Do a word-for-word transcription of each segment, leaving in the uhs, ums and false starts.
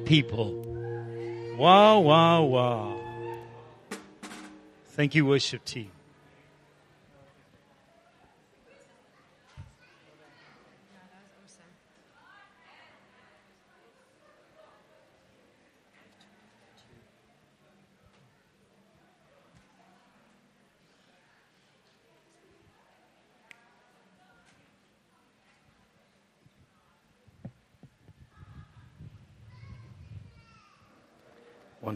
people. Wow, wow, wow. Thank you, worship team.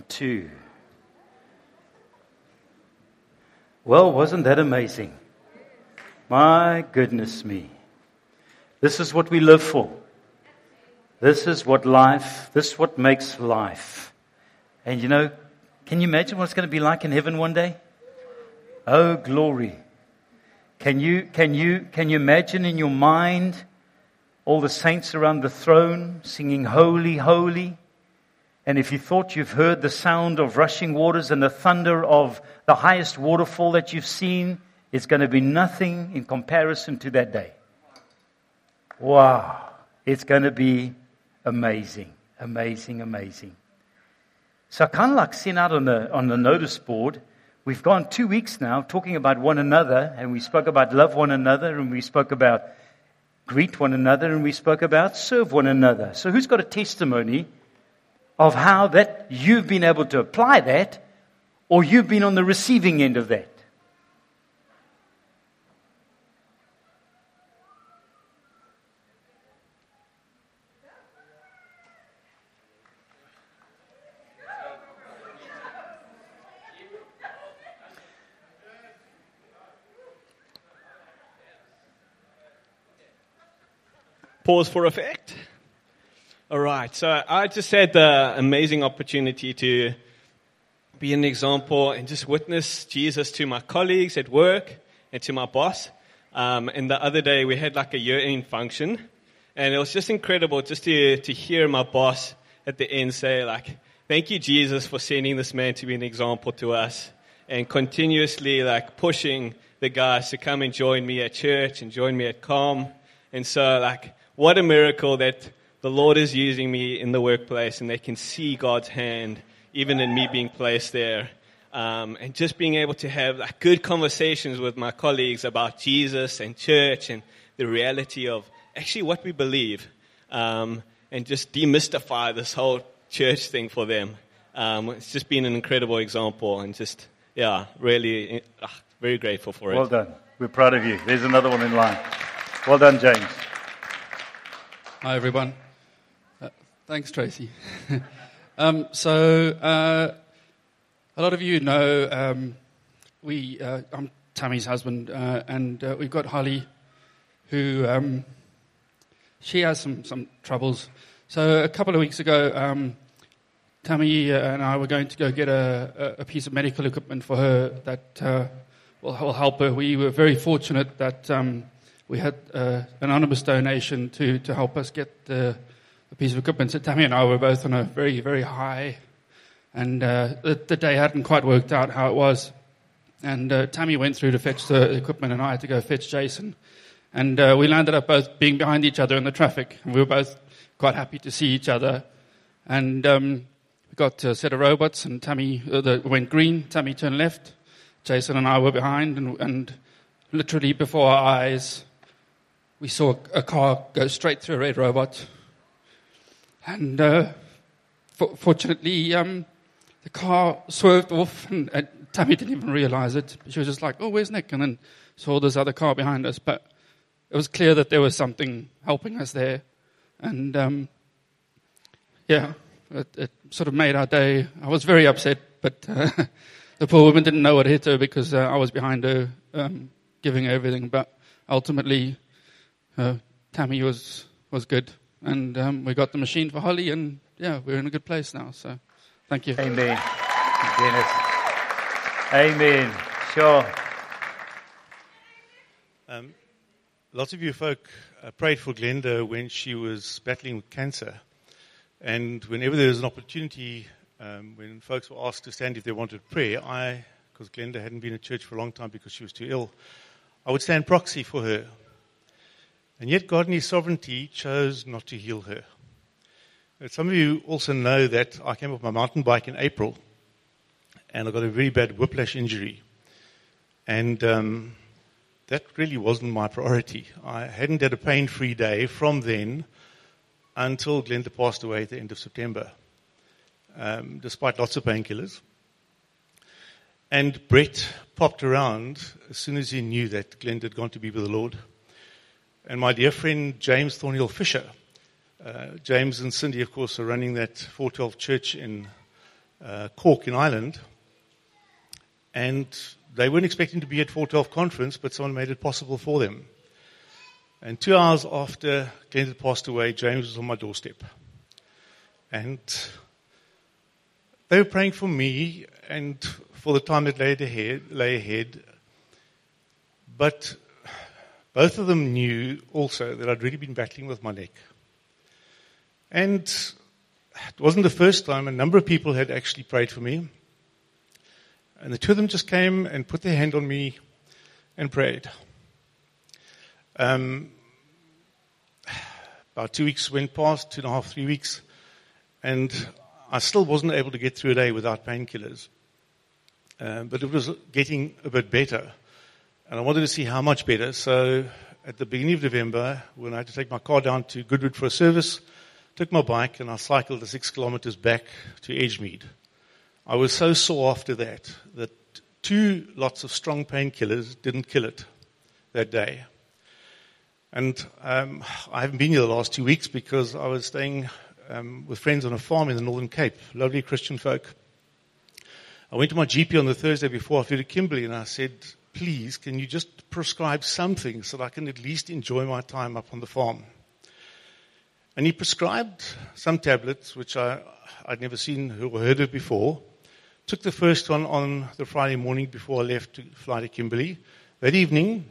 Two. Well, wasn't that amazing? My goodness me. This is what we live for. This is what life, this is what makes life. And you know, can you imagine what it's going to be like in heaven one day? Oh, glory. Can you, can you, can you imagine in your mind all the saints around the throne singing, holy, holy? And if you thought you've heard the sound of rushing waters and the thunder of the highest waterfall that you've seen, it's going to be nothing in comparison to that day. Wow. It's going to be amazing, amazing, amazing. So I kind of like sent out on the, on the notice board, we've gone two weeks now talking about one another, and we spoke about love one another, and we spoke about greet one another, and we spoke about serve one another. So who's got a testimony of how that you've been able to apply that, or you've been on the receiving end of that? Pause for effect. All right, so I just had the amazing opportunity to be an example and just witness Jesus to my colleagues at work and to my boss. Um, and the other day we had like a year-end function, and it was just incredible just to, to hear my boss at the end say, like, thank you, Jesus, for sending this man to be an example to us, and continuously like pushing the guys to come and join me at church and join me at Calm. And so like, what a miracle that the Lord is using me in the workplace, and they can see God's hand, even in me being placed there. Um, and just being able to have like, good conversations with my colleagues about Jesus and church and the reality of actually what we believe, um, and just demystify this whole church thing for them. Um, it's just been an incredible example, and just, yeah, really uh, very grateful for it. Well done. We're proud of you. There's another one in line. Well done, James. Hi, everyone. Thanks, Tracy. um, so, uh, a lot of you know, um, we, uh, I'm Tammy's husband, uh, and uh, we've got Holly, who, um, she has some, some troubles. So, a couple of weeks ago, um, Tammy and I were going to go get a, a piece of medical equipment for her that uh, will, will help her. We were very fortunate that um, we had uh, an anonymous donation to, to help us get the a piece of equipment. So Tammy and I were both on a very, very high, and uh, the, the day hadn't quite worked out how it was. And uh, Tammy went through to fetch the equipment, and I had to go fetch Jason. And uh, we landed up both being behind each other in the traffic. And we were both quite happy to see each other. And um, we got a set of robots, and Tammy uh, the, went green. Tammy turned left. Jason and I were behind, and, and literally before our eyes, we saw a car go straight through a red robot. And uh, for, fortunately, um, the car swerved off, and, and Tammy didn't even realize it. She was just like, oh, where's Nick? And then saw this other car behind us. But it was clear that there was something helping us there. And, um, yeah, it, it sort of made our day. I was very upset, but uh, the poor woman didn't know what hit her, because uh, I was behind her um, giving her everything. But ultimately, uh, Tammy was, was good. And um, we got the machine for Holly, and yeah, we're in a good place now. So, thank you. Amen. Dennis. Amen. Sure. Um, lots of you folk uh, prayed for Glenda when she was battling with cancer. And whenever there was an opportunity, um, when folks were asked to stand if they wanted prayer, I, because Glenda hadn't been at church for a long time because she was too ill, I would stand proxy for her. And yet God in his sovereignty chose not to heal her. Some of you also know that I came off my mountain bike in April, and I got a very bad whiplash injury. And um, that really wasn't my priority. I hadn't had a pain-free day from then until Glenda passed away at the end of September, um, despite lots of painkillers. And Brett popped around as soon as he knew that Glenda had gone to be with the Lord. And my dear friend James Thornhill Fisher, uh, James and Cindy, of course, are running that four twelve church in uh, Cork in Ireland. And they weren't expecting to be at four twelve conference, but someone made it possible for them. And two hours after Glenda had passed away, James was on my doorstep. And they were praying for me and for the time that lay ahead, lay ahead. But both of them knew also that I'd really been battling with my neck. And it wasn't the first time. A number of people had actually prayed for me. And the two of them just came and put their hand on me and prayed. Um, about two weeks went past, two and a half, three weeks. And I still wasn't able to get through a day without painkillers. Uh, but it was getting a bit better, and I wanted to see how much better. So at the beginning of November, when I had to take my car down to Goodwood for a service, took my bike and I cycled the six kilometers back to Edgemead. I was so sore after that that two lots of strong painkillers didn't kill it that day. And um, I haven't been here the last two weeks because I was staying um, with friends on a farm in the Northern Cape, lovely Christian folk. I went to my G P on the Thursday before I flew to Kimberley, and I said, please, can you just prescribe something so that I can at least enjoy my time up on the farm? And he prescribed some tablets, which I, I'd never seen or heard of before. Took the first one on the Friday morning before I left to fly to Kimberley. That evening,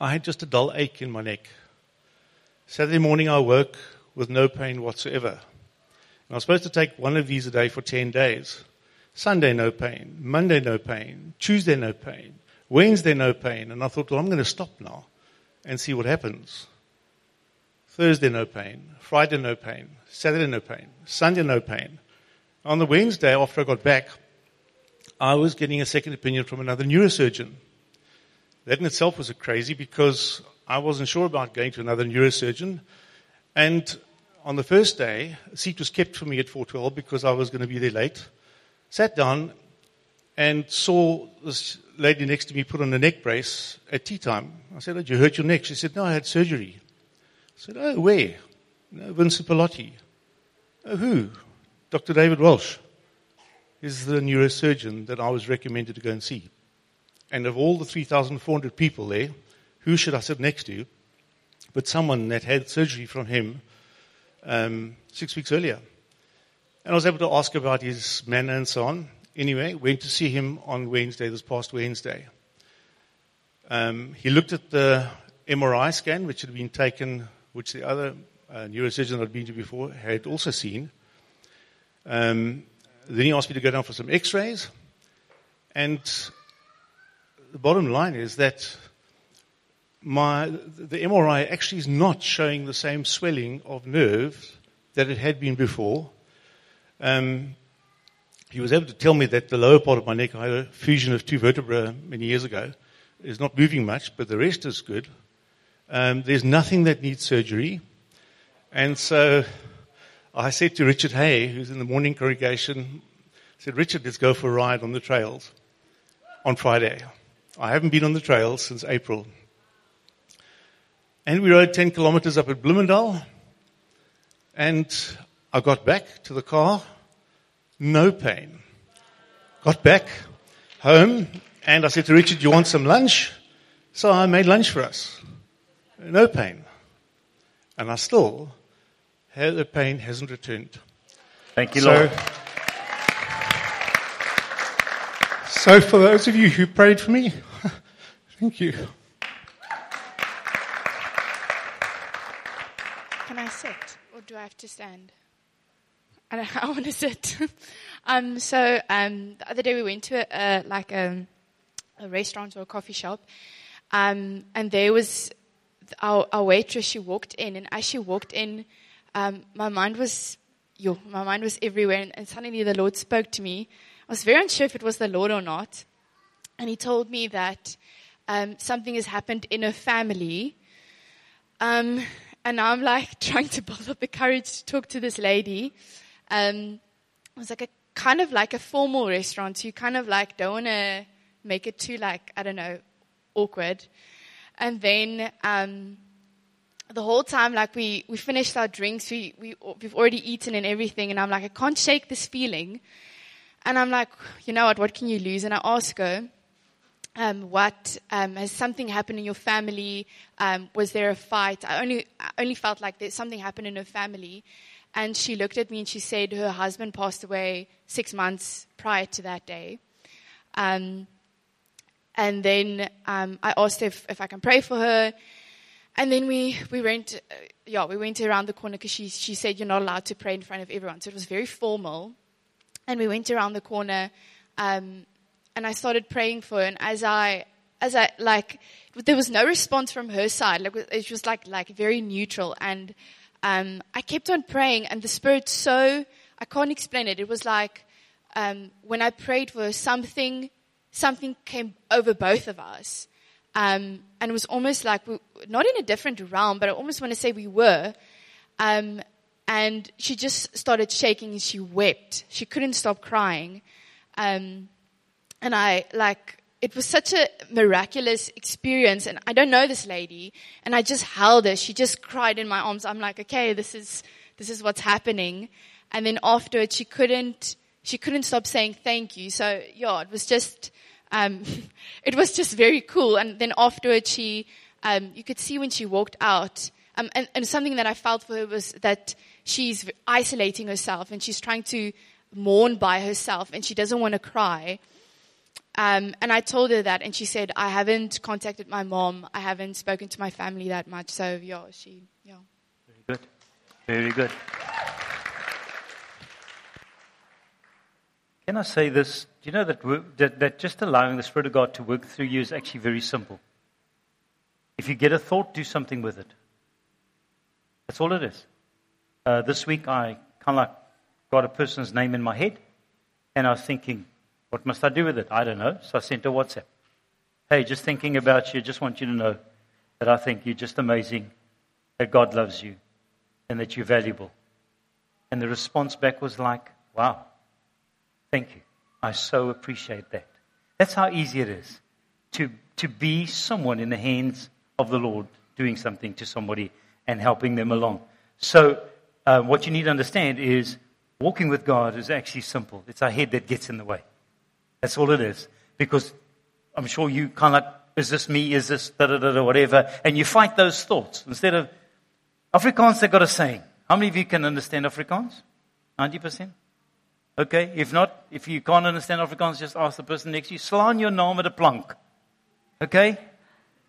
I had just a dull ache in my neck. Saturday morning, I woke with no pain whatsoever. And I was supposed to take one of these a day for ten days. Sunday, no pain. Monday, no pain. Tuesday, no pain. Wednesday, no pain. And I thought, well, I'm going to stop now and see what happens. Thursday, no pain. Friday, no pain. Saturday, no pain. Sunday, no pain. On the Wednesday, after I got back, I was getting a second opinion from another neurosurgeon. That in itself was a crazy because I wasn't sure about going to another neurosurgeon. And on the first day, a seat was kept for me at four twelve because I was going to be there late. Sat down and saw this lady next to me put on a neck brace at tea time. I said, did you hurt your neck? She said, no, I had surgery. I said, oh, where? No, Vincent Pilotti. Oh, who? Doctor David Welsh is the neurosurgeon that I was recommended to go and see. And of all the three thousand four hundred people there, who should I sit next to but someone that had surgery from him um, six weeks earlier? And I was able to ask about his manner and so on. Anyway, went to see him on Wednesday, this past Wednesday. Um, he looked at the M R I scan, which had been taken, which the other uh, neurosurgeon I'd been to before had also seen. Um, then he asked me to go down for some x-rays. And the bottom line is that my the M R I actually is not showing the same swelling of nerves that it had been before. Um, he was able to tell me that the lower part of my neck, I had a fusion of two vertebrae many years ago, is not moving much, but the rest is good. Um, there's nothing that needs surgery. And so I said to Richard Hay, who's in the morning congregation, I said, Richard, let's go for a ride on the trails on Friday. I haven't been on the trails since April. And we rode ten kilometers up at Blumenthal, and I got back to the car, no pain. Got back home, and I said to Richard, you want some lunch? So I made lunch for us. No pain. And I still, the pain hasn't returned. Thank you, so, Lord. So for those of you who prayed for me, thank you. Can I sit, or do I have to stand? I don't know how I want to sit. um, so um, the other day we went to a, a, like a, a restaurant or a coffee shop, um, and there was our, our waitress. She walked in, and as she walked in, um, my mind was, yo, my mind was everywhere. And, and suddenly the Lord spoke to me. I was very unsure if it was the Lord or not. And he told me that um, something has happened in a family. Um, and I'm like trying to build up the courage to talk to this lady. Um, it was like a kind of like a formal restaurant. So you kind of like don't want to make it too like, I don't know, awkward. And then um, the whole time, like we, we finished our drinks. We, we, we've already eaten and everything. And I'm like, I can't shake this feeling. And I'm like, you know what, what can you lose? And I ask her, um, what, um, has something happened in your family? Um, was there a fight? I only, I only felt like there's something happened in her family. And she looked at me and she said her husband passed away six months prior to that day. Um, and then, um, I asked her if, if I can pray for her. And then we, we went, uh, yeah, we went around the corner because she, she said you're not allowed to pray in front of everyone. So it was very formal. And we went around the corner, um, and I started praying for her. And as I, as I, like, there was no response from her side. Like, it was like, like very neutral. And, um, I kept on praying, and the Spirit so, I can't explain it. It was like, um, when I prayed for her, something, something came over both of us. Um, and it was almost like, we, not in a different realm, but I almost want to say we were, um, and she just started shaking and she wept. She couldn't stop crying. Um, and I, like, it was such a miraculous experience. And I don't know this lady. And I just held her. She just cried in my arms. I'm like, okay, this is, this is what's happening. And then afterward, she couldn't, she couldn't stop saying thank you. So, yeah, it was just, um, it was just very cool. And then afterward, she, um, you could see when she walked out, Um, and, and something that I felt for her was that she's isolating herself and she's trying to mourn by herself and she doesn't want to cry. Um, and I told her that, and she said, I haven't contacted my mom. I haven't spoken to my family that much. So, yeah, she, yeah. Very good. Very good. Can I say this? Do you know that, that, that just allowing the Spirit of God to work through you is actually very simple? If you get a thought, do something with it. That's all it is. Uh, this week, I kind of like got a person's name in my head, and I was thinking, what must I do with it? I don't know. So I sent a WhatsApp. Hey, just thinking about you. Just want you to know that I think you're just amazing, that God loves you, and that you're valuable. And the response back was like, wow, thank you. I so appreciate that. That's how easy it is to, to be someone in the hands of the Lord, doing something to somebody and helping them along. So uh, what you need to understand is walking with God is actually simple. It's our head that gets in the way. That's all it is. Because I'm sure you kind of like, is this me, is this da-da-da-da, whatever, and you fight those thoughts. Instead of, Afrikaans, they've got a saying. How many of you can understand Afrikaans? ninety percent? Okay, if not, if you can't understand Afrikaans, just ask the person next to you, slaan your naam at a plank. Okay?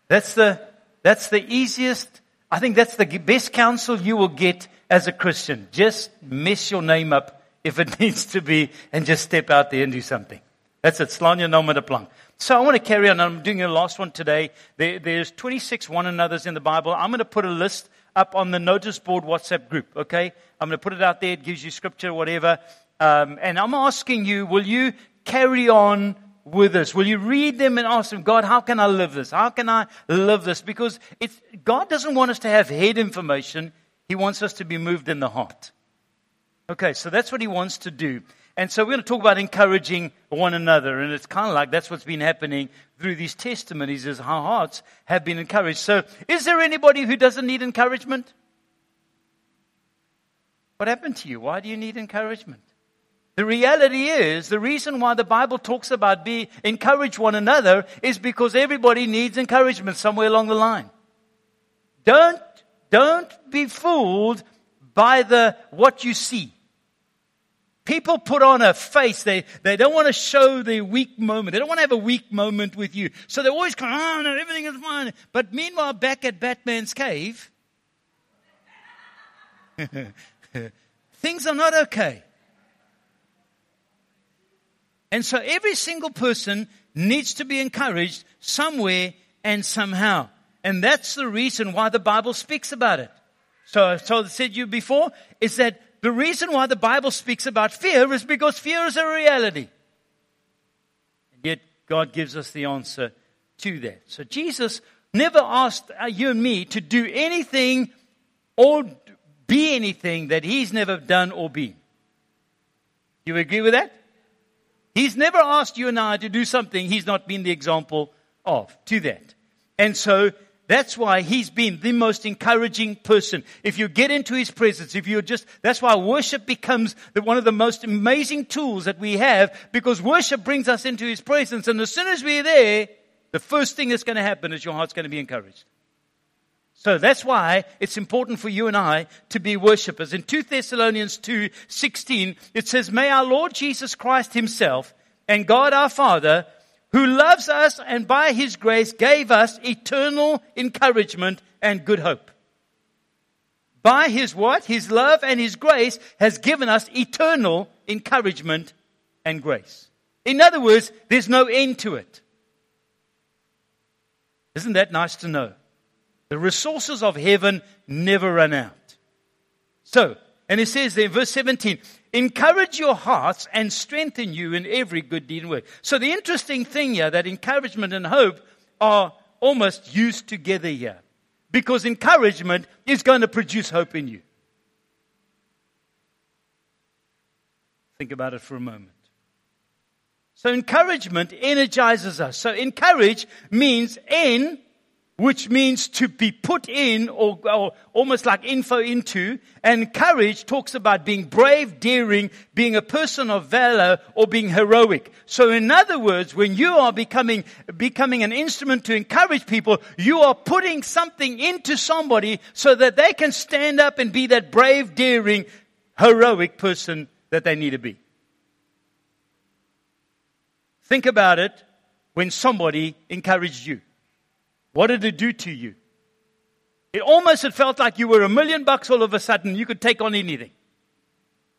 That's the, that's the easiest... I think that's the best counsel you will get as a Christian. Just mess your name up if it needs to be, and just step out there and do something. That's it. Slaan your naam at 'n plank. So I want to carry on. I'm doing the last one today. There, there's twenty-six one another's in the Bible. I'm going to put a list up on the notice board WhatsApp group, okay? I'm going to put it out there. It gives you scripture, whatever. Um, and I'm asking you, will you carry on with us? Will you read them and ask them, God, how can I live this? How can I live this? Because it's, God doesn't want us to have head information. He wants us to be moved in the heart. Okay, so that's what he wants to do. And so we're going to talk about encouraging one another. And it's kind of like that's what's been happening through these testimonies, is our hearts have been encouraged. So is there anybody who doesn't need encouragement? What happened to you? Why do you need encouragement? The reality is, the reason why the Bible talks about be encourage one another is because everybody needs encouragement somewhere along the line. Don't, don't be fooled by the, what you see. People put on a face. They, they don't want to show their weak moment. They don't want to have a weak moment with you. So they're always going, oh no, everything is fine. But meanwhile, back at Batman's cave, things are not okay. And so every single person needs to be encouraged somewhere and somehow. And that's the reason why the Bible speaks about it. So, so I said to you before, is that the reason why the Bible speaks about fear is because fear is a reality. And yet God gives us the answer to that. So Jesus never asked you and me to do anything or be anything that he's never done or been. You agree with that? He's never asked you and I to do something he's not been the example of to that. And so that's why he's been the most encouraging person. If you get into his presence, if you're just, that's why worship becomes the, one of the most amazing tools that we have, because worship brings us into his presence. And as soon as we're there, the first thing that's going to happen is your heart's going to be encouraged. So that's why it's important for you and I to be worshipers. In Second Thessalonians two sixteen, it says, "May our Lord Jesus Christ himself and God our Father, who loves us and by his grace gave us eternal encouragement and good hope." By his what? His love and his grace has given us eternal encouragement and grace. In other words, there's no end to it. Isn't that nice to know? The resources of heaven never run out. So, and it says there in verse seventeen, "Encourage your hearts and strengthen you in every good deed and work." So the interesting thing here, that encouragement and hope are almost used together here. Because encouragement is going to produce hope in you. Think about it for a moment. So encouragement energizes us. So encourage means in, which means to be put in, or, or almost like info into. And courage talks about being brave, daring, being a person of valor, or being heroic. So in other words, when you are becoming, becoming an instrument to encourage people, you are putting something into somebody so that they can stand up and be that brave, daring, heroic person that they need to be. Think about it when somebody encouraged you. What did it do to you? It almost it felt like you were a million bucks all of a sudden. You could take on anything.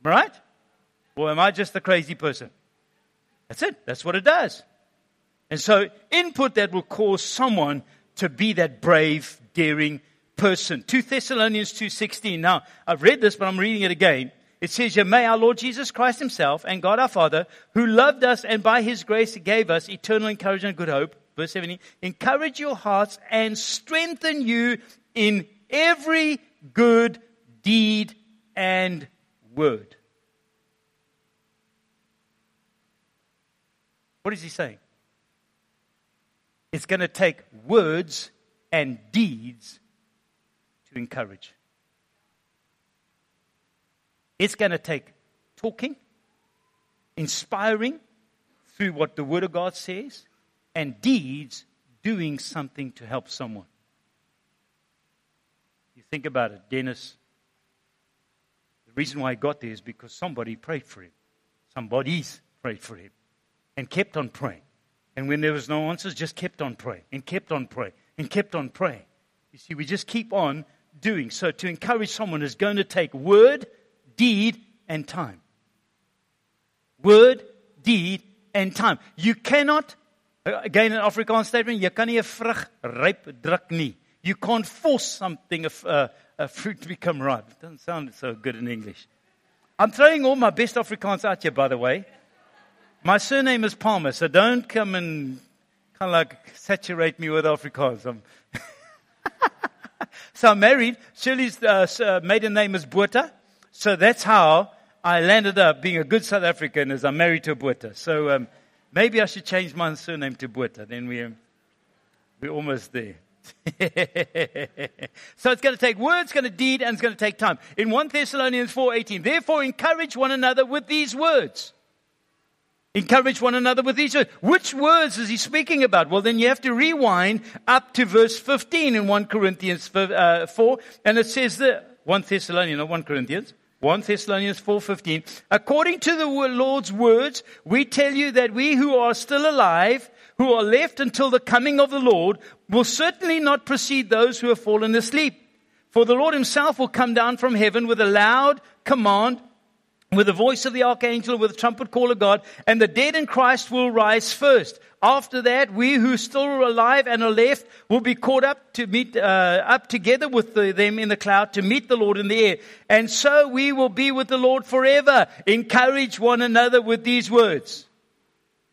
Right? Or am I just a crazy person? That's it. That's what it does. And so input that will cause someone to be that brave, daring person. Second Thessalonians two sixteen. Now, I've read this, but I'm reading it again. It says here, "May our Lord Jesus Christ himself and God our Father, who loved us and by his grace gave us eternal encouragement and good hope," Verse seventeen, "encourage your hearts and strengthen you in every good deed and word." What is he saying? It's going to take words and deeds to encourage. It's going to take talking, inspiring through what the Word of God says, and deeds, doing something to help someone. You think about it, Dennis. The reason why he got there is because somebody prayed for him. Somebody's prayed for him. And kept on praying. And when there was no answers, just kept on praying. And kept on praying. And kept on praying. You see, we just keep on doing. So to encourage someone is going to take word, deed, and time. Word, deed, and time. You cannot... Again, an Afrikaans statement, jy kan nie 'n vrug ryp druk nie. You can't force something, a, a fruit to become ripe. It doesn't sound so good in English. I'm throwing all my best Afrikaans at you, by the way. My surname is Palmer, so don't come and kind of like saturate me with Afrikaans. I'm so I'm married. Shirley's uh, maiden name is Boeta. So that's how I landed up being a good South African, is I'm married to a Boeta. So... Um, Maybe I should change my surname to Boeta. Then we, um, we're almost there. So it's going to take words, going to deed, and it's going to take time. In First Thessalonians four eighteen, "Therefore encourage one another with these words." Encourage one another with these words. Which words is he speaking about? Well, then you have to rewind up to verse fifteen in First Corinthians four. And it says, the First Thessalonians, not First Corinthians. First Thessalonians four fifteen, "According to the Lord's words, we tell you that we who are still alive, who are left until the coming of the Lord, will certainly not precede those who have fallen asleep. For the Lord himself will come down from heaven with a loud command, with the voice of the archangel, with the trumpet call of God, and the dead in Christ will rise first. After that, we who still are alive and are left will be caught up to meet uh, up together with the, them in the cloud to meet the Lord in the air. And so we will be with the Lord forever. Encourage one another with these words.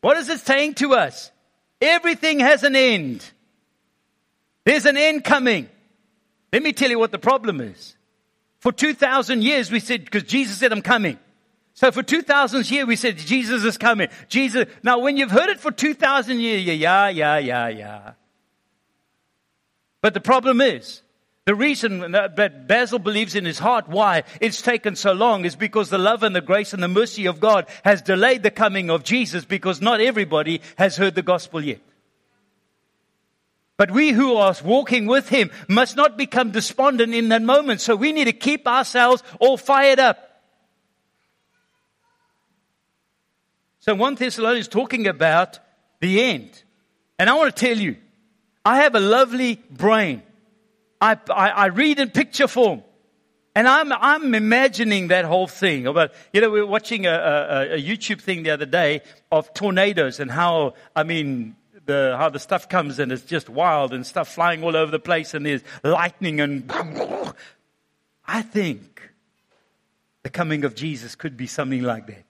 What is it saying to us? Everything has an end. There's an end coming. Let me tell you what the problem is. For two thousand years, we said, because Jesus said, I'm coming. So for two thousand years, we said, Jesus is coming. Jesus. Now, when you've heard it for two thousand years, yeah, yeah, yeah, yeah. But the problem is, the reason that Basil believes in his heart why it's taken so long is because the love and the grace and the mercy of God has delayed the coming of Jesus, because not everybody has heard the gospel yet. But we who are walking with him must not become despondent in that moment. So we need to keep ourselves all fired up. So First Thessalonians is talking about the end. And I want to tell you, I have a lovely brain. I, I, I read in picture form. And I'm I'm imagining that whole thing. About, you know, we were watching a, a, a YouTube thing the other day of tornadoes and how, I mean, the how the stuff comes and it's just wild and stuff flying all over the place and there's lightning and... I think the coming of Jesus could be something like that.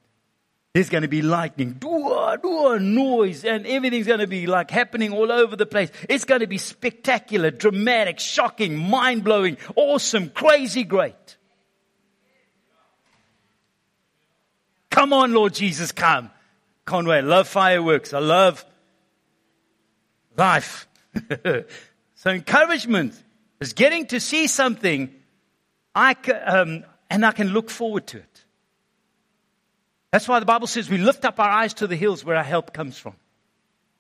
There's going to be lightning, noise, and everything's going to be like happening all over the place. It's going to be spectacular, dramatic, shocking, mind-blowing, awesome, crazy great. Come on, Lord Jesus, come. Conway, I love fireworks. I love life. So encouragement is getting to see something I can, um, and I can look forward to it. That's why the Bible says we lift up our eyes to the hills where our help comes from.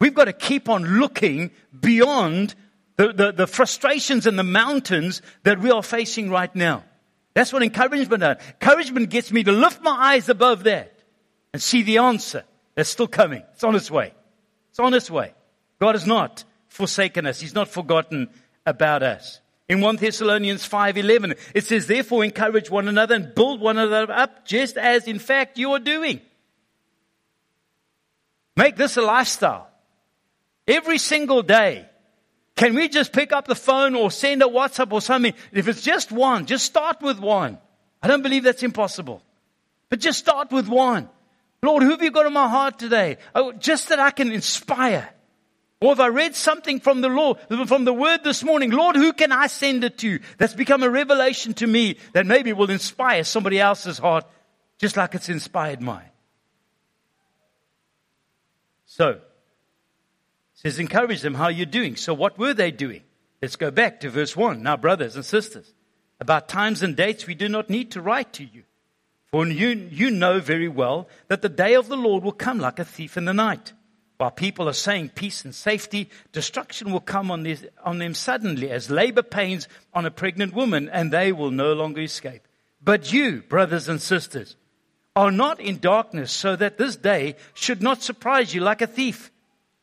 We've got to keep on looking beyond the, the, the frustrations and the mountains that we are facing right now. That's what encouragement does. Encouragement gets me to lift my eyes above that and see the answer that's still coming. It's on its way. It's on its way. God has not forsaken us. He's not forgotten about us. In First Thessalonians five eleven, it says, therefore, encourage one another and build one another up, just as, in fact, you are doing. Make this a lifestyle. Every single day, can we just pick up the phone or send a WhatsApp or something? If it's just one, just start with one. I don't believe that's impossible. But just start with one. Lord, who have you got in my heart today? Oh, just that I can inspire. Or if I read something from the Lord, from the Word this morning, Lord, who can I send it to? That's become a revelation to me that maybe will inspire somebody else's heart, just like it's inspired mine. So, it says, encourage them. How are you doing? So what were they doing? Let's go back to verse one. Now, brothers and sisters, about times and dates we do not need to write to you. For you, you know very well that the day of the Lord will come like a thief in the night. While people are saying peace and safety, destruction will come on, this, on them suddenly as labor pains on a pregnant woman, and they will no longer escape. But you, brothers and sisters, are not in darkness, so that this day should not surprise you like a thief.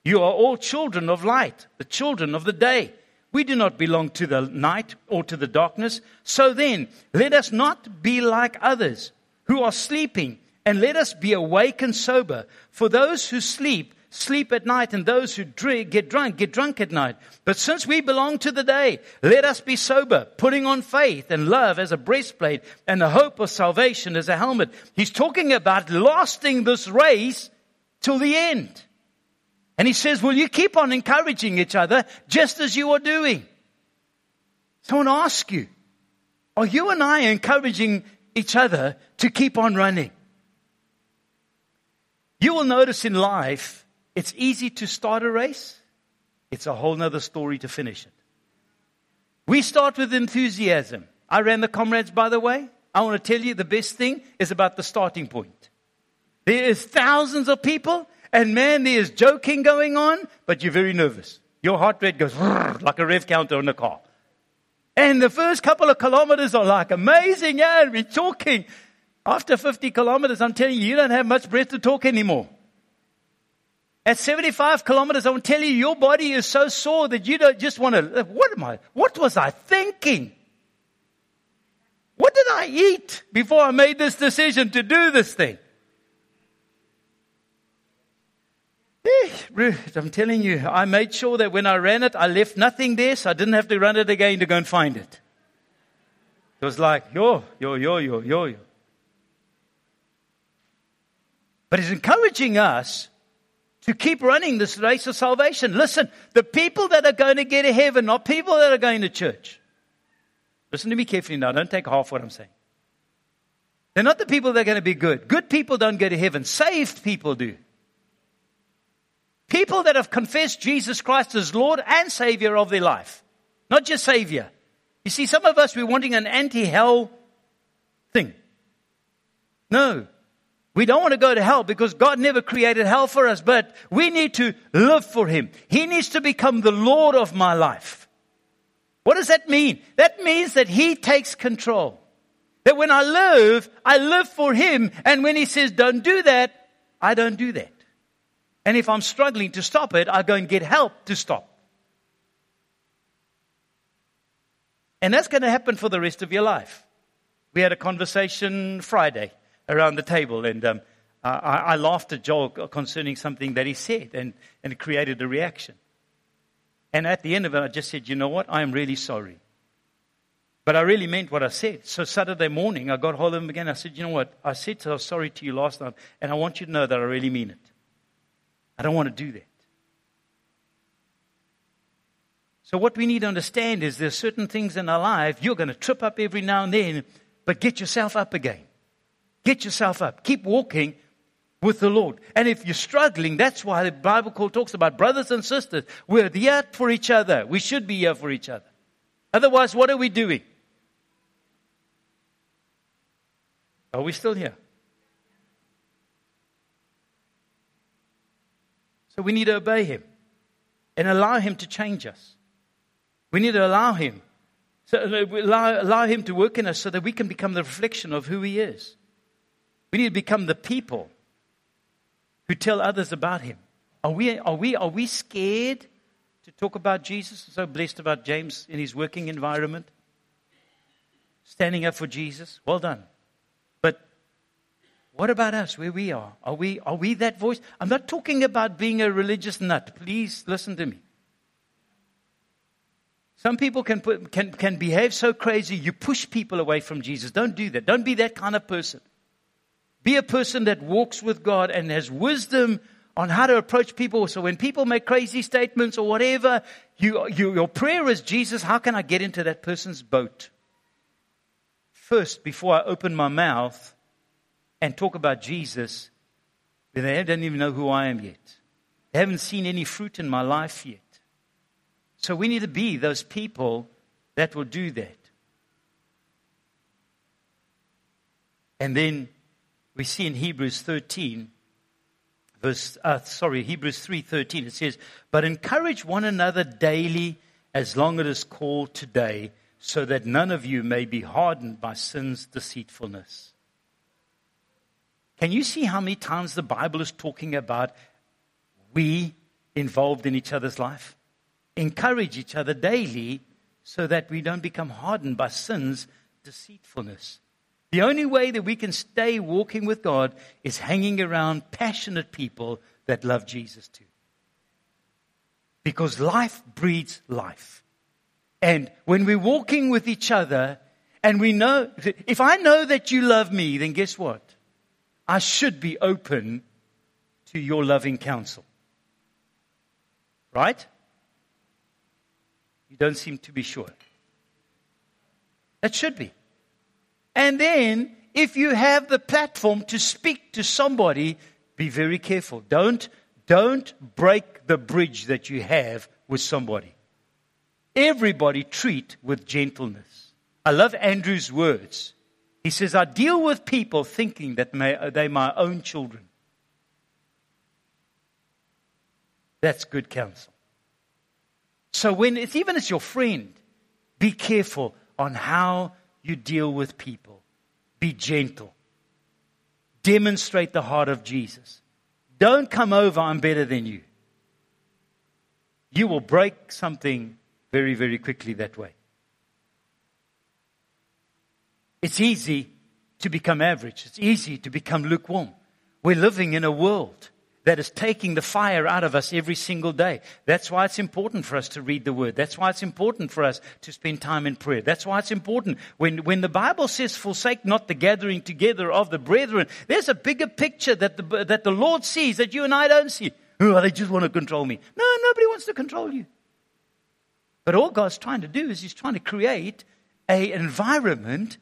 You are all children of light, the children of the day. We do not belong to the night or to the darkness. So then, let us not be like others who are sleeping, and let us be awake and sober. For those who sleep, sleep at night, and those who drink, get drunk, get drunk at night. But since we belong to the day, let us be sober, putting on faith and love as a breastplate and the hope of salvation as a helmet. He's talking about lasting this race till the end. And he says, will you keep on encouraging each other just as you are doing? So I want to ask you, are you and I encouraging each other to keep on running? You will notice in life, it's easy to start a race. It's a whole nother story to finish it. We start with enthusiasm. I ran the Comrades, by the way. I want to tell you the best thing is about the starting point. There is thousands of people, and man, there is joking going on, but you're very nervous. Your heart rate goes like a rev counter on a car. And the first couple of kilometers are like amazing. Yeah, we're talking. After fifty kilometers, I'm telling you, you don't have much breath to talk anymore. At seventy-five kilometers, I will tell you, your body is so sore that you don't just want to, what am I, what was I thinking? What did I eat before I made this decision to do this thing? I'm telling you, I made sure that when I ran it, I left nothing there, so I didn't have to run it again to go and find it. It was like, yo, yo, yo, yo, yo, yo. But it's encouraging us to keep running this race of salvation. Listen, the people that are going to get to heaven are people that are going to church. Listen to me carefully now. Don't take half what I'm saying. They're not the people that are going to be good. Good people don't go to heaven. Saved people do. People that have confessed Jesus Christ as Lord and Savior of their life. Not just Savior. You see, some of us, we're wanting an anti-hell thing. No. We don't want to go to hell because God never created hell for us. But we need to live for Him. He needs to become the Lord of my life. What does that mean? That means that He takes control. That when I live, I live for Him. And when He says, don't do that, I don't do that. And if I'm struggling to stop it, I go and get help to stop. And that's going to happen for the rest of your life. We had a conversation Friday around the table, and um, I, I laughed at Joel concerning something that he said, and, and it created a reaction. And at the end of it, I just said, you know what? I'm really sorry. But I really meant what I said. So Saturday morning, I got hold of him again. I said, you know what? I said so sorry to you last night, and I want you to know that I really mean it. I don't want to do that. So what we need to understand is there's certain things in our life you're going to trip up every now and then, but get yourself up again. Get yourself up. Keep walking with the Lord. And if you're struggling, that's why the Bible talks about brothers and sisters. We're here for each other. We should be here for each other. Otherwise, what are we doing? Are we still here? So we need to obey Him and allow Him to change us. We need to allow Him. So allow, allow Him to work in us so that we can become the reflection of who He is. We need to become the people who tell others about Him. Are we, are we, are we scared to talk about Jesus? So blessed about James in his working environment. Standing up for Jesus. Well done. What about us, where we are? Are we are we that voice? I'm not talking about being a religious nut. Please listen to me. Some people can put, can can behave so crazy, you push people away from Jesus. Don't do that. Don't be that kind of person. Be a person that walks with God and has wisdom on how to approach people. So when people make crazy statements or whatever, you, you your prayer is, Jesus, how can I get into that person's boat? First, before I open my mouth and talk about Jesus, but they don't even know who I am yet. They haven't seen any fruit in my life yet. So we need to be those people that will do that. And then we see in Hebrews thirteen, verse, uh, sorry, Hebrews three thirteen. It says, "But encourage one another daily, as long as it is called today, so that none of you may be hardened by sin's deceitfulness." Can you see how many times the Bible is talking about we involved in each other's life? Encourage each other daily so that we don't become hardened by sin's deceitfulness. The only way that we can stay walking with God is hanging around passionate people that love Jesus too. Because life breeds life. And when we're walking with each other and we know, if I know that you love me, then guess what? I should be open to your loving counsel. Right? You don't seem to be sure. That should be. And then, if you have the platform to speak to somebody, be very careful. Don't, don't break the bridge that you have with somebody. Everybody treat with gentleness. I love Andrew's words. He says, I deal with people thinking that may, they're my own children. That's good counsel. So when it's even as your friend, be careful on how you deal with people. Be gentle. Demonstrate the heart of Jesus. Don't come over, I'm better than you. You will break something very, very quickly that way. It's easy to become average. It's easy to become lukewarm. We're living in a world that is taking the fire out of us every single day. That's why it's important for us to read the Word. That's why it's important for us to spend time in prayer. That's why it's important. When, when the Bible says, forsake not the gathering together of the brethren, there's a bigger picture that the, that the Lord sees that you and I don't see. Oh, they just want to control me. No, nobody wants to control you. But all God's trying to do is He's trying to create an environment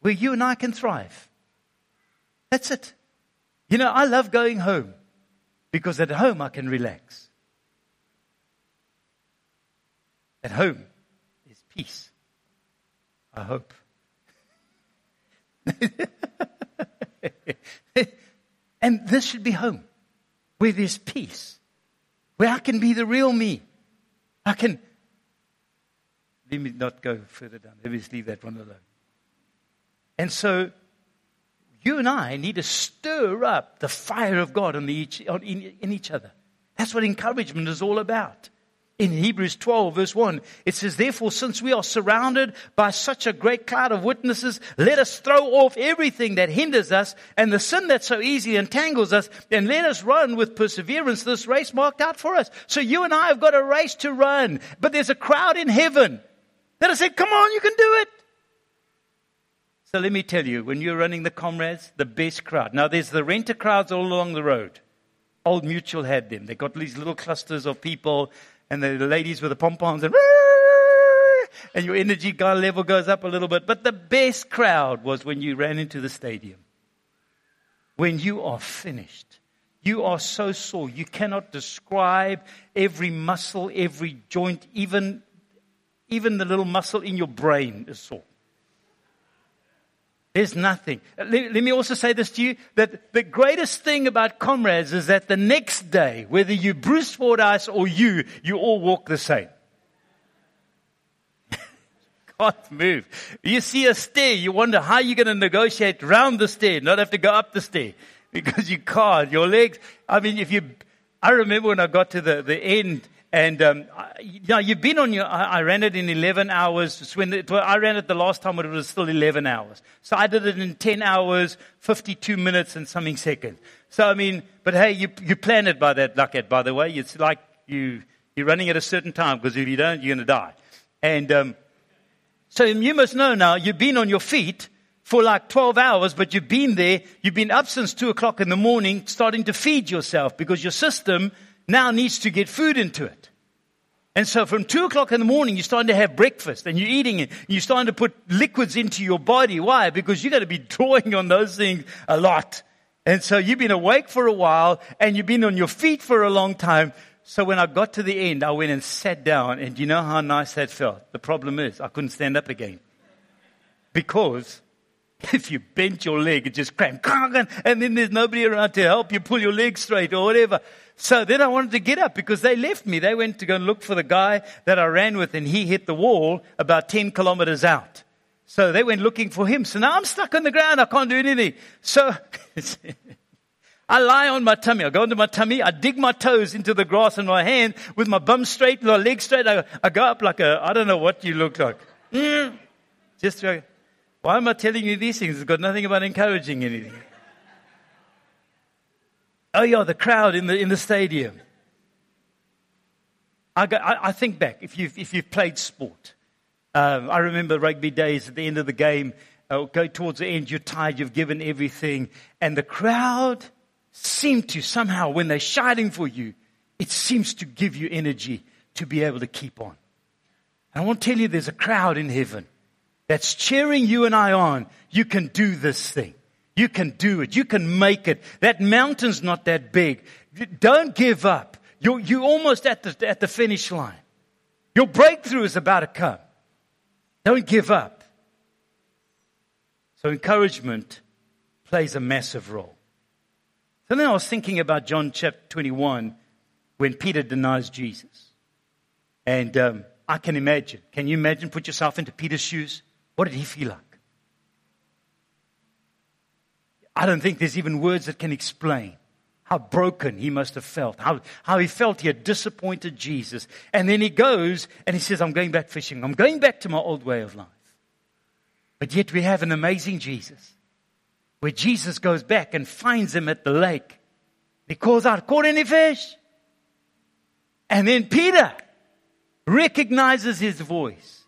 where you and I can thrive. That's it. You know, I love going home, because at home I can relax. At home is peace. I hope. And this should be home, where there's peace, where I can be the real me. I can. Let me not go further down. Let me just leave that one alone. And so, you and I need to stir up the fire of God in, the each, on, in, in each other. That's what encouragement is all about. In Hebrews twelve, verse one, it says, therefore, since we are surrounded by such a great cloud of witnesses, let us throw off everything that hinders us and the sin that so easily entangles us, and let us run with perseverance this race marked out for us. So you and I have got a race to run, but there's a crowd in heaven that has said, come on, you can do it. So let me tell you, when you're running the Comrades, the best crowd. Now, there's the renter crowds all along the road. Old Mutual had them. They got these little clusters of people, and the ladies with the pom-poms, and, and your energy level goes up a little bit. But the best crowd was when you ran into the stadium. When you are finished, you are so sore. You cannot describe every muscle, every joint, even, even the little muscle in your brain is sore. There's nothing. Let, let me also say this to you, that the greatest thing about Comrades is that the next day, whether you Bruce Fordyce or you, you all walk the same. Can't move. You see a stair, you wonder how you're going to negotiate round the stair, not have to go up the stair, because you can't. Your legs, I mean, if you, I remember when I got to the, the end, and um, you know, you've been on your, I, I ran it in eleven hours. When it, I ran it the last time, it was still eleven hours. So I did it in ten hours, fifty-two minutes and something seconds. So, I mean, but hey, you you plan it by that bucket, by the way. It's like you, you're running at a certain time, because if you don't, you're going to die. And um, so you must know now, you've been on your feet for like twelve hours, but you've been there. You've been up since two o'clock in the morning, starting to feed yourself, because your system now needs to get food into it. And so from two o'clock in the morning, you're starting to have breakfast, and you're eating it. You're starting to put liquids into your body. Why? Because you're going to be drawing on those things a lot. And so you've been awake for a while, and you've been on your feet for a long time. So when I got to the end, I went and sat down, and you know how nice that felt? The problem is I couldn't stand up again, because if you bent your leg, it just cramped, and then there's nobody around to help you pull your leg straight or whatever. So then I wanted to get up, because they left me. They went to go and look for the guy that I ran with, and he hit the wall about ten kilometers out. So they went looking for him. So now I'm stuck on the ground. I can't do anything. So I lie on my tummy. I go into my tummy. I dig my toes into the grass in my hand with my bum straight, my leg straight. I, I go up like a, I don't know what you look like. Mm. Just go. Why am I telling you these things? It's got nothing about encouraging anything. Oh, yeah, the crowd in the in the stadium. I, go, I, I think back, if you've, if you've played sport. Um, I remember rugby days at the end of the game, uh, go towards the end, you're tired, you've given everything. And the crowd seemed to somehow, when they're shouting for you, it seems to give you energy to be able to keep on. And I want to tell you, there's a crowd in heaven that's cheering you and I on. You can do this thing. You can do it. You can make it. That mountain's not that big. Don't give up. You're, you're almost at the, at the finish line. Your breakthrough is about to come. Don't give up. So encouragement plays a massive role. So then I was thinking about John chapter twenty-one, when Peter denies Jesus. And um, I can imagine. Can you imagine? Put yourself into Peter's shoes. What did he feel like? I don't think there's even words that can explain how broken he must have felt, how, how he felt he had disappointed Jesus. And then he goes and he says, I'm going back fishing. I'm going back to my old way of life. But yet we have an amazing Jesus, where Jesus goes back and finds him at the lake. He calls out, caught any fish? And then Peter recognizes his voice.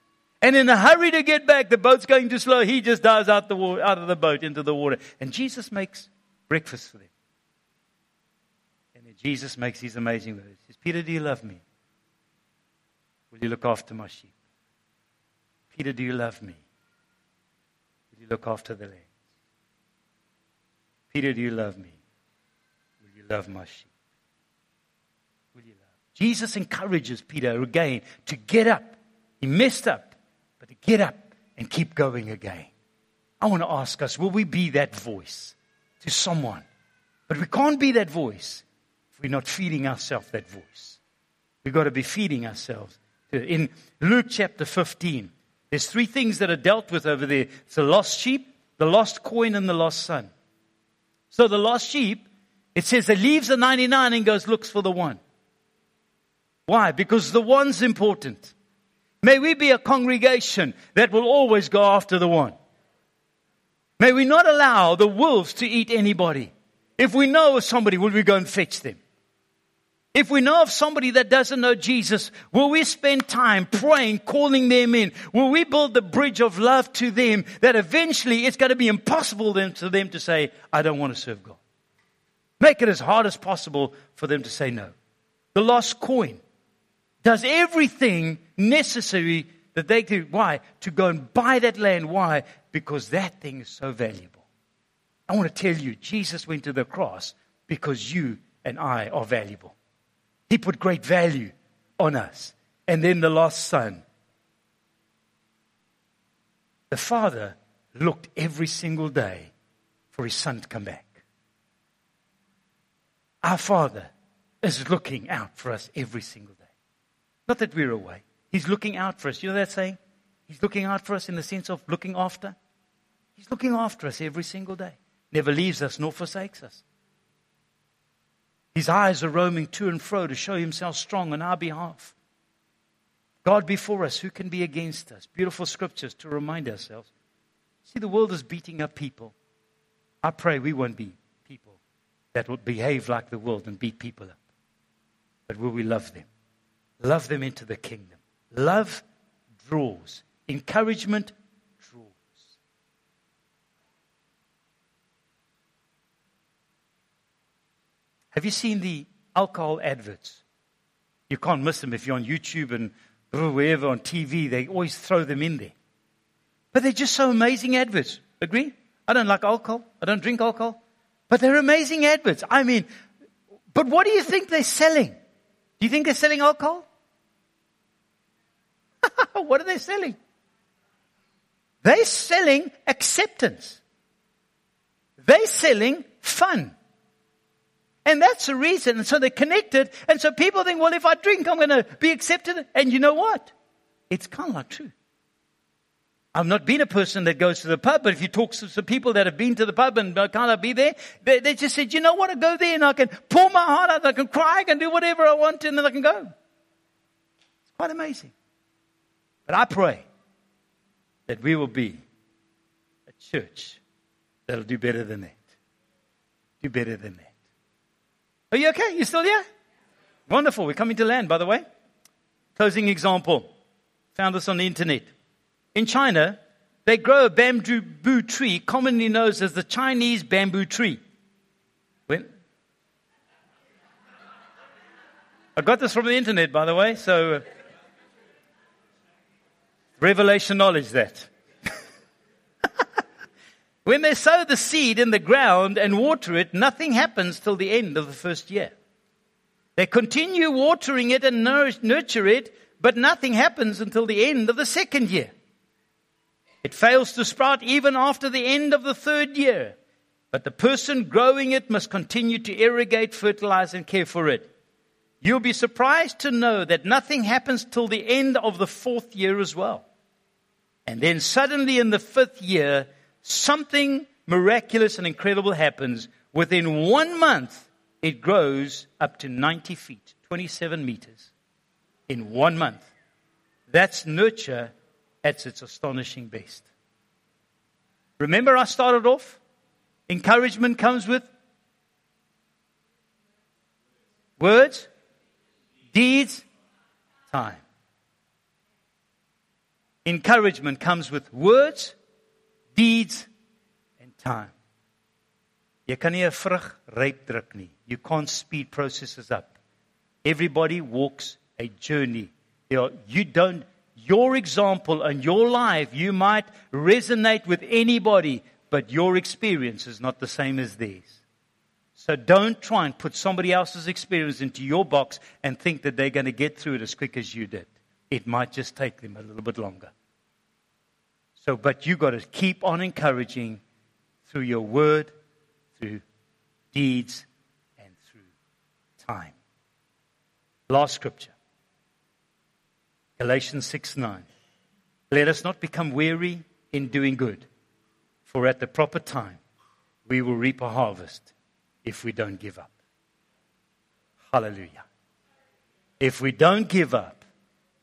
And in a hurry to get back, the boat's going too slow. He just dives out, the wa- out of the boat into the water. And Jesus makes breakfast for them. And then Jesus makes these amazing words. He says, Peter, do you love me? Will you look after my sheep? Peter, do you love me? Will you look after the lambs? Peter, do you love me? Will you love my sheep? Will you love me? Jesus encourages Peter again to get up. He messed up. But to get up and keep going again. I want to ask us, will we be that voice to someone? But we can't be that voice if we're not feeding ourselves that voice. We've got to be feeding ourselves. In Luke chapter fifteen, there's three things that are dealt with over there. It's the lost sheep, the lost coin, and the lost son. So the lost sheep, it says they leaves the ninety-nine and goes looks for the one. Why? Because the one's important. May we be a congregation that will always go after the one. May we not allow the wolves to eat anybody. If we know of somebody, will we go and fetch them? If we know of somebody that doesn't know Jesus, will we spend time praying, calling them in? Will we build the bridge of love to them that eventually it's going to be impossible for them to say, I don't want to serve God? Make it as hard as possible for them to say no. The lost coin does everything necessary that they do. Why? To go and buy that land. Why? Because that thing is so valuable. I want to tell you, Jesus went to the cross because you and I are valuable. He put great value on us. And then the lost son. The father looked every single day for his son to come back. Our Father is looking out for us every single day. Not that we're away. He's looking out for us. You know that saying? He's looking out for us in the sense of looking after. He's looking after us every single day. Never leaves us nor forsakes us. His eyes are roaming to and fro to show himself strong on our behalf. God before us, who can be against us? Beautiful scriptures to remind ourselves. See, the world is beating up people. I pray we won't be people that will behave like the world and beat people up. But will we love them? Love them into the kingdom. Love draws. Encouragement draws. Have you seen the alcohol adverts? You can't miss them if you're on YouTube and wherever on T V. They always throw them in there. But they're just so amazing adverts. Agree? I don't like alcohol. I don't drink alcohol. But they're amazing adverts. I mean, but what do you think they're selling? Do you think they're selling alcohol? What are they selling? They're selling acceptance. They're selling fun. And that's the reason. And so they're connected. And so people think, well, if I drink, I'm going to be accepted. And you know what? It's kind of not true. I've not been a person that goes to the pub, but if you talk to some people that have been to the pub and can't I be there, they, they just said, you know what, I go there and I can pour my heart out, I can cry, I can do whatever I want, and then I can go. It's quite amazing. But I pray that we will be a church that will do better than that. Do better than that. Are you okay? You still here? Wonderful. We're coming to land, by the way. Closing example. Found this on the internet. In China, they grow a bamboo tree, commonly known as the Chinese bamboo tree. When? I got this from the internet, by the way, so uh, revelation knowledge that. When they sow the seed in the ground and water it, nothing happens till the end of the first year. They continue watering it and nourish, nurture it, but nothing happens until the end of the second year. It fails to sprout even after the end of the third year. But the person growing it must continue to irrigate, fertilize, and care for it. You'll be surprised to know that nothing happens till the end of the fourth year as well. And then suddenly in the fifth year, something miraculous and incredible happens. Within one month, it grows up to ninety feet, twenty-seven meters, in one month. That's nurture. That's its astonishing best. Remember I started off? Encouragement comes with words, deeds, time. Encouragement comes with words, deeds, and time. Jy kan nie 'n vrug ryp druk nie. You can't speed processes up. Everybody walks a journey. You don't, your example and your life, you might resonate with anybody, but your experience is not the same as theirs. So don't try and put somebody else's experience into your box and think that they're going to get through it as quick as you did. It might just take them a little bit longer. So, but you've got to keep on encouraging through your word, through deeds, and through time. Last scripture. Galatians six nine. Let us not become weary in doing good, for at the proper time we will reap a harvest if we don't give up. Hallelujah. If we don't give up,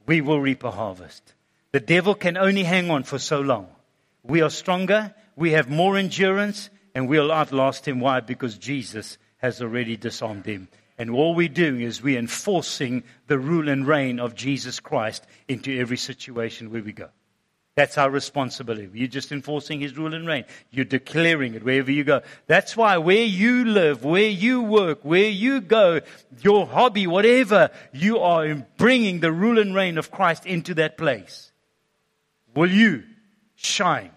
we will reap a harvest. The devil can only hang on for so long. We are stronger, we have more endurance, and we'll outlast him. Why? Because Jesus has already disarmed him. And all we're doing is we're enforcing the rule and reign of Jesus Christ into every situation where we go. That's our responsibility. You're just enforcing his rule and reign. You're declaring it wherever you go. That's why where you live, where you work, where you go, your hobby, whatever, you are bringing the rule and reign of Christ into that place. Will you shine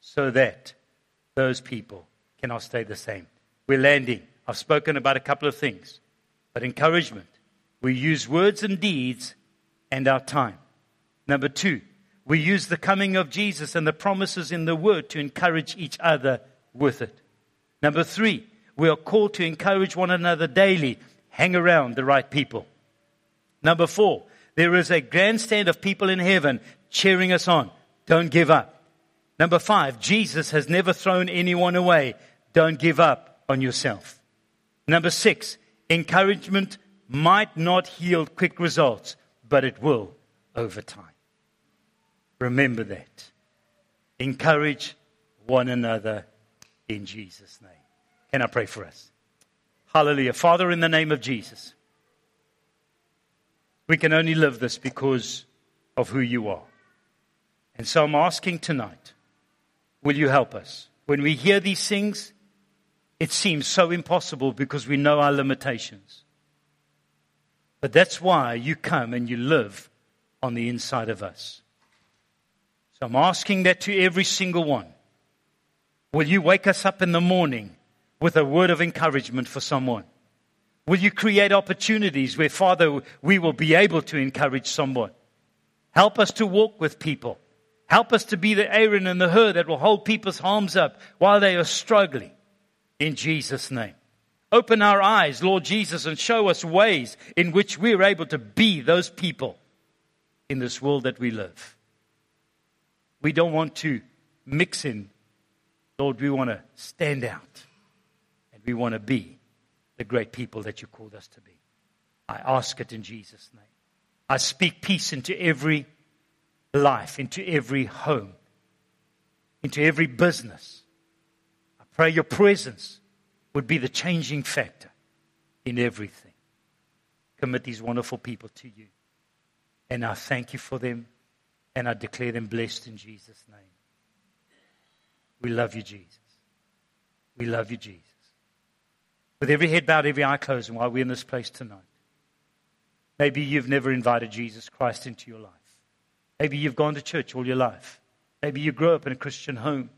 so that those people cannot stay the same? We're landing. I've spoken about a couple of things. But encouragement. We use words and deeds and our time. Number two. We use the coming of Jesus and the promises in the Word to encourage each other with it. Number three, we are called to encourage one another daily. Hang around the right people. Number four, there is a grandstand of people in heaven cheering us on. Don't give up. Number five, Jesus has never thrown anyone away. Don't give up on yourself. Number six, encouragement might not yield quick results, but it will over time. Remember that. Encourage one another in Jesus' name. Can I pray for us? Hallelujah. Father, in the name of Jesus, we can only live this because of who you are. And so I'm asking tonight, will you help us? When we hear these things, it seems so impossible because we know our limitations. But that's why you come and you live on the inside of us. I'm asking that to every single one. Will you wake us up in the morning with a word of encouragement for someone? Will you create opportunities where, Father, we will be able to encourage someone? Help us to walk with people. Help us to be the Aaron and the Hur that will hold people's arms up while they are struggling. In Jesus' name. Open our eyes, Lord Jesus, and show us ways in which we are able to be those people in this world that we live. We don't want to mix in. Lord, we want to stand out. And we want to be the great people that you called us to be. I ask it in Jesus' name. I speak peace into every life, into every home, into every business. I pray your presence would be the changing factor in everything. Commit these wonderful people to you. And I thank you for them. And I declare them blessed in Jesus' name. We love you, Jesus. We love you, Jesus. With every head bowed, every eye closed, and while we're in this place tonight, maybe you've never invited Jesus Christ into your life. Maybe you've gone to church all your life. Maybe you grew up in a Christian home,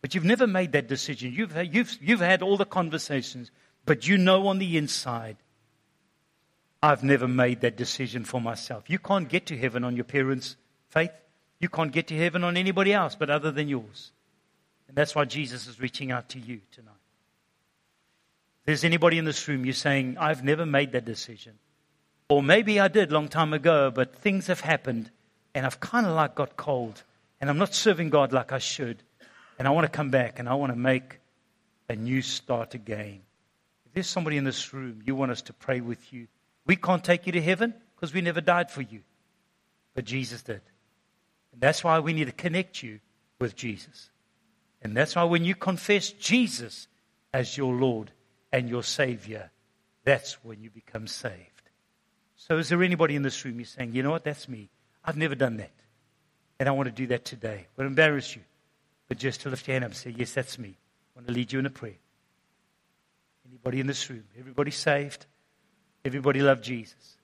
but you've never made that decision. You've, you've, you've had all the conversations, but you know on the inside, I've never made that decision for myself. You can't get to heaven on your parents' faith. You can't get to heaven on anybody else but other than yours. And that's why Jesus is reaching out to you tonight. If there's anybody in this room, you're saying, I've never made that decision. Or maybe I did a long time ago, but things have happened and I've kind of like got cold and I'm not serving God like I should. And I want to come back and I want to make a new start again. If there's somebody in this room, you want us to pray with you. We can't take you to heaven because we never died for you. But Jesus did. And that's why we need to connect you with Jesus. And that's why when you confess Jesus as your Lord and your Savior, that's when you become saved. So is there anybody in this room you're saying, you know what, that's me. I've never done that. And I want to do that today. It will embarrass you. But just to lift your hand up and say, yes, that's me. I want to lead you in a prayer. Anybody in this room? Everybody saved? Everybody loved Jesus?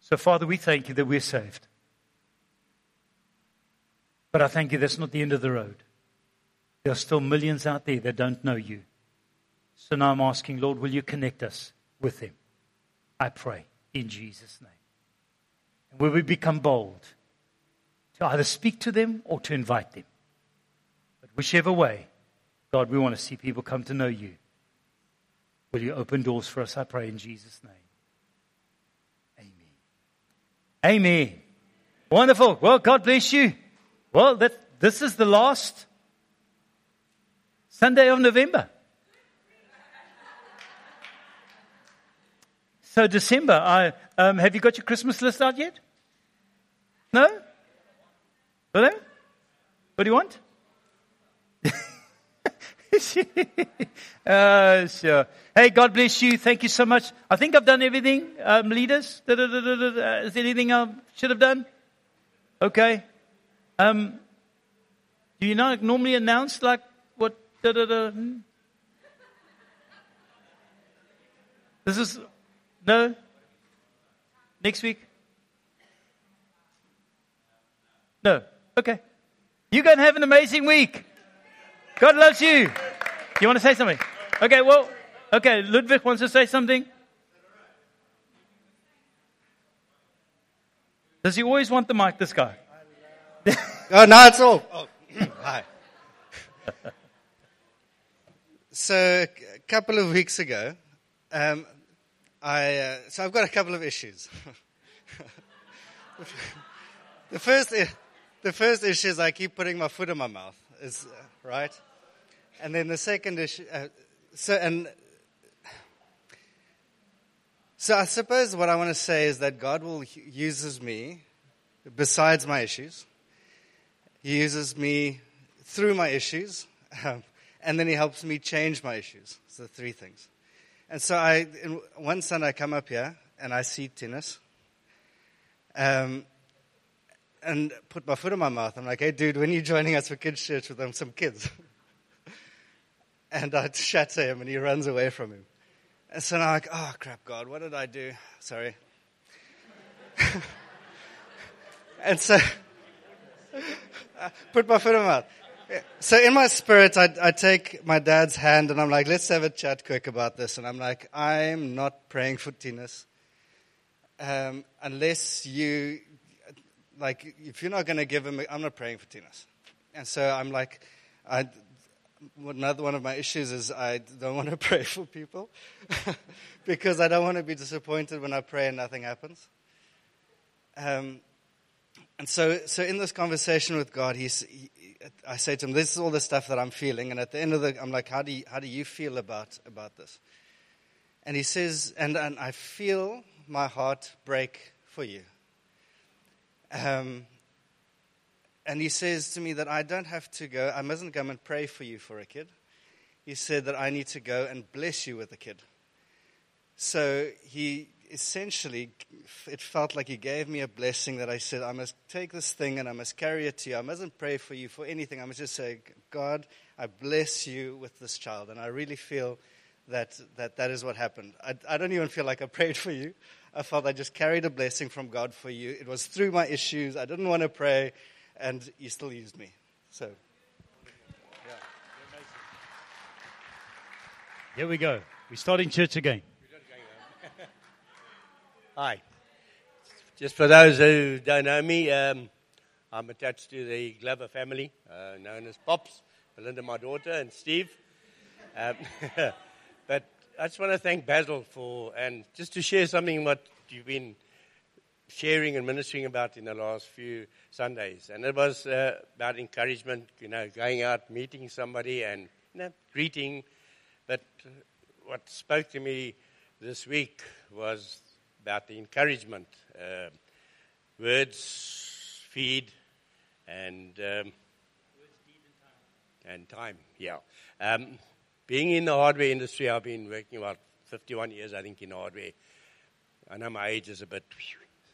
So, Father, we thank you that we're saved. But I thank you that's not the end of the road. There are still millions out there that don't know you. So now I'm asking, Lord, will you connect us with them? I pray in Jesus' name. And will we become bold to either speak to them or to invite them? But whichever way, God, we want to see people come to know you. Will you open doors for us? I pray in Jesus' name. Amen. Amen. Wonderful. Well, God bless you. Well, that, this is the last Sunday of November. So December, I um, have you got your Christmas list out yet? No? Hello? What do you want? uh, sure. Hey, God bless you. Thank you so much. I think I've done everything. Um, leaders, da, da, da, da, da. Is there anything I should have done? Okay. Um, do you not normally announce like what? Da, da, da? Hmm? This is. No? Next week? No? Okay. You're going to have an amazing week. God loves you. Do you want to say something? Okay, well, okay, Ludwig wants to say something. Does he always want the mic, this guy? Oh, no, it's all. Oh. Hi. So, a couple of weeks ago, um, I, uh, so I've got a couple of issues. the first, the first issue is I keep putting my foot in my mouth, is uh, right. And then the second issue, uh, so and so I suppose what I want to say is that God will uses me, besides my issues. He uses me through my issues, um, and then He helps me change my issues. So three things. And so I, one Sunday I come up here and I see tennis, um, and put my foot in my mouth. I'm like, hey, dude, when are you joining us for kids' church with them, some kids? And I shatter him and he runs away from him. And so now I'm like, oh, crap, God, what did I do? Sorry. And so I put my foot in my mouth. So in my spirit, I, I take my dad's hand and I'm like, let's have a chat quick about this. And I'm like, I'm not praying for Tina's. Um, unless you, like, if you're not going to give him, I'm not praying for Tina's. And so I'm like, I, another one of my issues is I don't want to pray for people because I don't want to be disappointed when I pray and nothing happens. Um, and so, so in this conversation with God, he's, he, I say to him, this is all the stuff that I'm feeling. And at the end of the, I'm like, how do you, how do you feel about, about this? And he says, and, and I feel my heart break for you. Um, and he says to me that I don't have to go, I mustn't come and pray for you for a kid. He said that I need to go and bless you with a kid. So he essentially, it felt like he gave me a blessing that I said, I must take this thing and I must carry it to you. I mustn't pray for you for anything. I must just say, God, I bless you with this child. And I really feel that that, that is what happened. I, I don't even feel like I prayed for you. I felt I just carried a blessing from God for you. It was through my issues. I didn't want to pray, and you still used me. So, yeah. Here we go. We're starting church again. Hi. Just for those who don't know me, um, I'm attached to the Glover family, uh, known as Pops, Belinda, my daughter, and Steve. Um, but I just want to thank Basil for, and just to share something what you've been sharing and ministering about in the last few Sundays. And it was uh, about encouragement, you know, going out, meeting somebody, and you know, greeting. But what spoke to me this week was about the encouragement. Uh, words feed, and um, and time. Yeah, um, being in the hardware industry, I've been working about fifty-one years, I think, in hardware. I know my age is a bit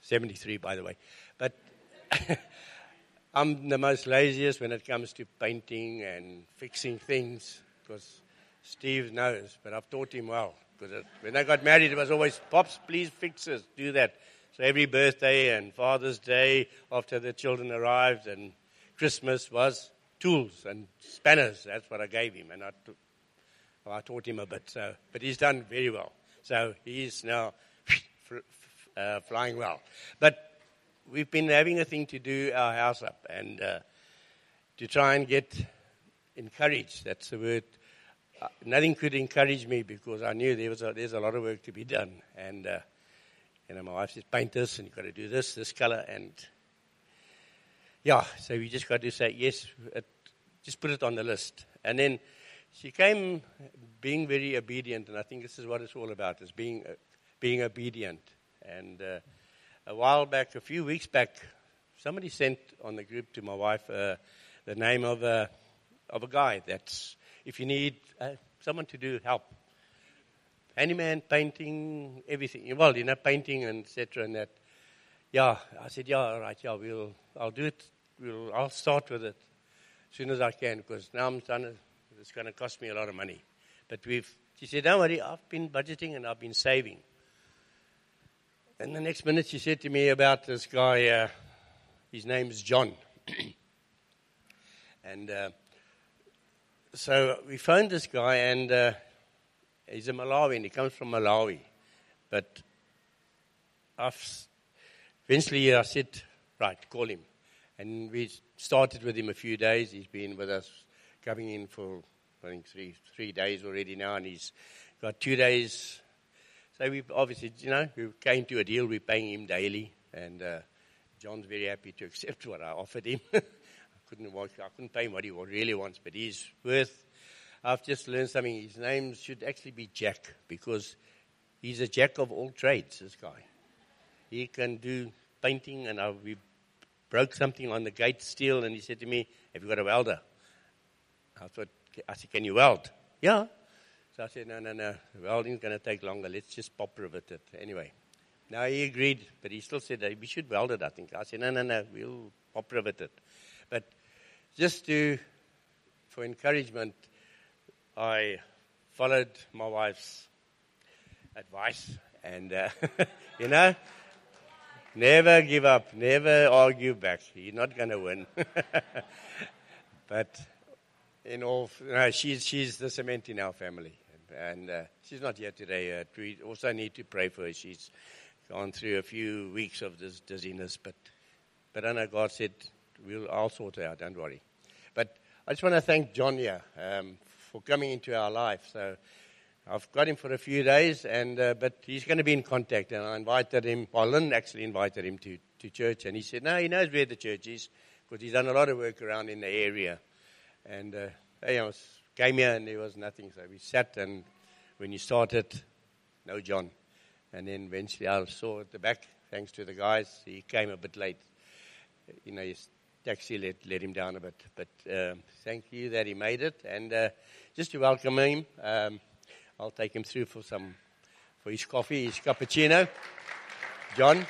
seventy-three, by the way, but I'm the most laziest when it comes to painting and fixing things, because Steve knows, but I've taught him well. Because when I got married, it was always, Pops, please fix this, do that. So every birthday and Father's Day, after the children arrived, and Christmas was tools and spanners. That's what I gave him, and I, t- well, I taught him a bit. So, but he's done very well. So he's now uh, flying well. But we've been having a thing to do our house up, and uh, to try and get encouraged. That's the word. Uh, nothing could encourage me, because I knew there was a, there's a lot of work to be done. And uh, you know, my wife says, paint this, and you've got to do this, this color, and yeah. So we just got to say, yes, it, just put it on the list. And then she came being very obedient, and I think this is what it's all about, is being uh, being obedient. And uh, a while back, a few weeks back, somebody sent on the group to my wife uh, the name of a, of a guy that's, if you need uh, someone to do help, handyman, painting, everything. Well, you know, painting and et cetera. And that, yeah. I said, yeah, all right, yeah, we'll. I'll do it. We'll. I'll start with it as soon as I can, because now I'm trying to, it's going to cost me a lot of money. But we've. She said, don't worry. I've been budgeting and I've been saving. And the next minute, she said to me about this guy. Uh, his name's John. and. Uh, So we phoned this guy, and uh, he's a Malawian. He comes from Malawi. But I've, eventually I said, right, call him. And we started with him a few days. He's been with us, coming in for, I think, three three days already now, and he's got two days. So we obviously, you know, we came to a deal. We're paying him daily, and uh, John's very happy to accept what I offered him. Couldn't watch, I couldn't pay him what he really wants, but he's worth. I've just learned something. His name should actually be Jack, because he's a jack of all trades, this guy. He can do painting, and I, we broke something on the gate steel, and he said to me, have you got a welder? I thought, I said, can you weld? Yeah. So I said, no, no, no, welding's going to take longer. Let's just pop rivet it. Anyway, now he agreed, but he still said, we should weld it, I think. I said, no, no, no, we'll pop rivet it. But just to, for encouragement, I followed my wife's advice, and uh, you know, never give up, never argue back. You're not going to win. But in all, no, she's she's the cement in our family, and, and uh, she's not here today. Uh, we also need to pray for her. She's gone through a few weeks of this dizziness, but but I know God said, We'll, I'll sort it out, don't worry. But I just want to thank John here um, for coming into our life. So I've got him for a few days, and uh, but he's going to be in contact. And I invited him, well, Lynn actually invited him to, to church, and he said, no, he knows where the church is, because he's done a lot of work around in the area. And uh, I was, came here, and there was nothing. So we sat, and when you started, no John. And then eventually I saw at the back, thanks to the guys, he came a bit late. You know, he's Actually, let, let him down a bit, but uh, thank you that he made it, and uh, just to welcome him, um, I'll take him through for some, for his coffee, his cappuccino, John,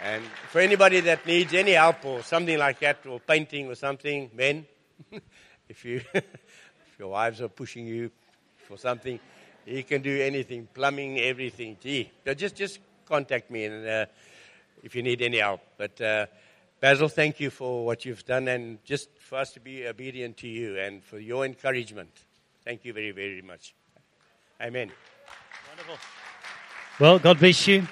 and for anybody that needs any help or something like that, or painting or something, men, if you, if your wives are pushing you for something, he can do anything, plumbing, everything. Gee, just just contact me, and uh, if you need any help, but. Uh, Basil, thank you for what you've done, and just for us to be obedient to you and for your encouragement. Thank you very, very much. Amen. Wonderful. Well, God bless you.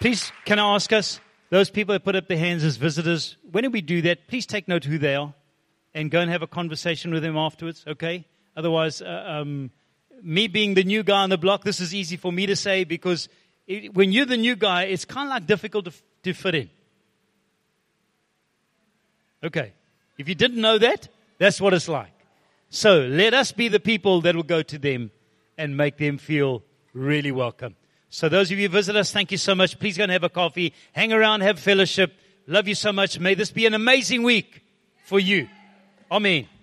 Please, can I ask us, those people that put up their hands as visitors, when we do that, please take note who they are and go and have a conversation with them afterwards, okay? Otherwise, uh, um, me being the new guy on the block, this is easy for me to say, because it, when you're the new guy, it's kind of like difficult to, to fit in. Okay, if you didn't know that, that's what it's like. So let us be the people that will go to them and make them feel really welcome. So those of you who visit us, thank you so much. Please go and have a coffee. Hang around, have fellowship. Love you so much. May this be an amazing week. for you. Amen.